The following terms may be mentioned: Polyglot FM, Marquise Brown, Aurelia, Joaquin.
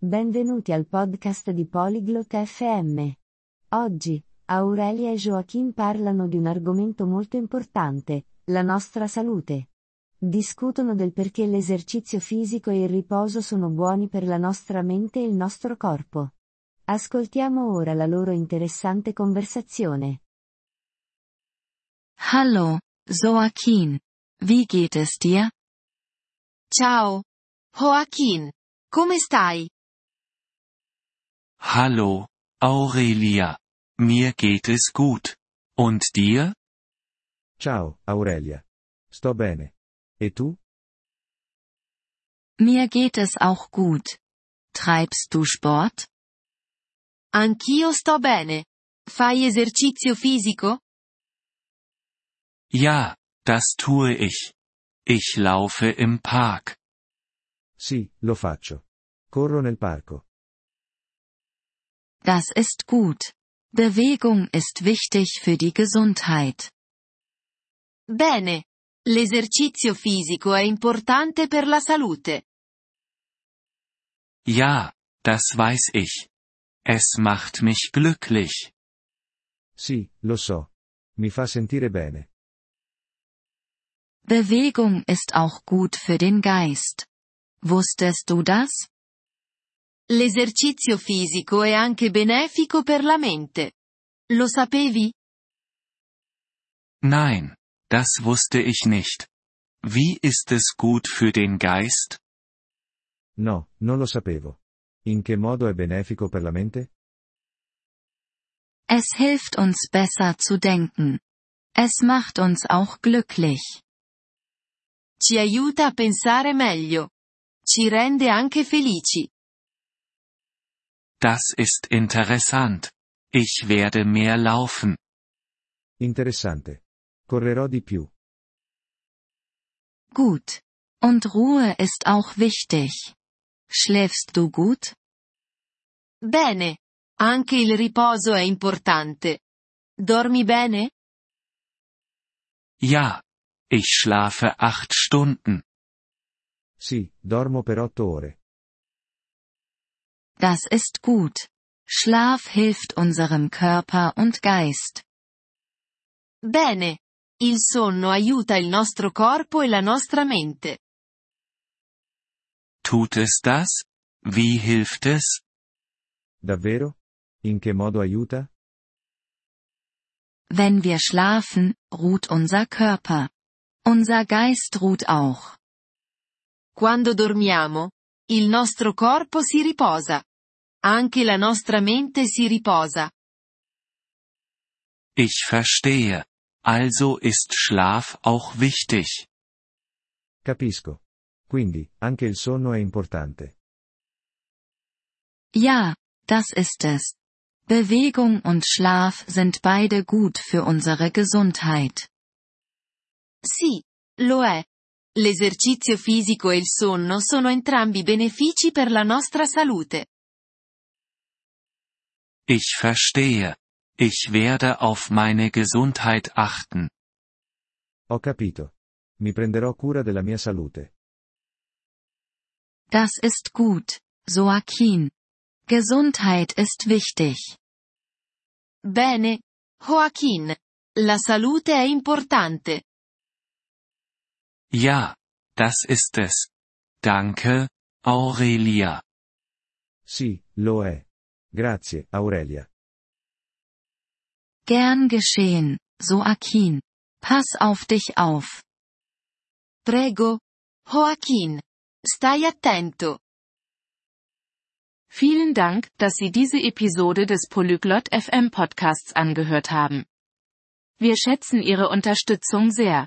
Benvenuti al podcast di Polyglot FM. Oggi, Aurelia e Joaquin parlano di un argomento molto importante, la nostra salute. Discutono del perché l'esercizio fisico e il riposo sono buoni per la nostra mente e il nostro corpo. Ascoltiamo ora la loro interessante conversazione. Hallo, Joaquin. Wie geht es dir? Ciao, Joaquin. Come stai? Hallo, Aurelia. Mir geht es gut. Und dir? Ciao, Aurelia. Sto bene. E tu? Mir geht es auch gut. Treibst du Sport? Anch'io sto bene. Fai esercizio fisico? Ja, das tue ich. Ich laufe im Park. Sì, lo faccio. Corro nel parco. Das ist gut. Bewegung ist wichtig für die Gesundheit. Bene. L'esercizio fisico è importante per la salute. Ja, das weiß ich. Es macht mich glücklich. Sì, lo so. Mi fa sentire bene. Bewegung ist auch gut für den Geist. Wusstest du das? L'esercizio fisico è anche benefico per la mente. Lo sapevi? Nein, das wusste ich nicht. Wie ist es gut für den Geist? No, non lo sapevo. In che modo è benefico per la mente? Es hilft uns besser zu denken. Es macht uns auch glücklich. Ci aiuta a pensare meglio. Ci rende anche felici. Das ist interessant. Ich werde mehr laufen. Interessante. Correrò di più. Gut. Und Ruhe ist auch wichtig. Schläfst du gut? Bene. Anche il riposo è importante. Dormi bene? Ja. Ich schlafe 8 Stunden. Sì, dormo per 8 ore. Das ist gut. Schlaf hilft unserem Körper und Geist. Bene. Il sonno aiuta il nostro corpo e la nostra mente. Tut es das? Wie hilft es? Davvero? In che modo aiuta? Wenn wir schlafen, ruht unser Körper. Unser Geist ruht auch. Quando dormiamo, il nostro corpo si riposa. Anche la nostra mente si riposa. Ich verstehe. Also ist Schlaf auch wichtig. Capisco. Quindi, anche il sonno è importante. Ja, das ist es. Bewegung und Schlaf sind beide gut für unsere Gesundheit. Sì, lo è. L'esercizio fisico e il sonno sono entrambi benefici per la nostra salute. Ich verstehe. Ich werde auf meine Gesundheit achten. Ho capito. Mi prenderò cura della mia salute. Das ist gut, Joaquin. Gesundheit ist wichtig. Bene, Joaquin. La salute è importante. Ja, das ist es. Danke, Aurelia. Sì, lo è. Grazie, Aurelia. Gern geschehen, Joaquin. Pass auf dich auf. Prego, Joaquin. Stai attento. Vielen Dank, dass Sie diese Episode des Polyglot FM Podcasts angehört haben. Wir schätzen Ihre Unterstützung sehr.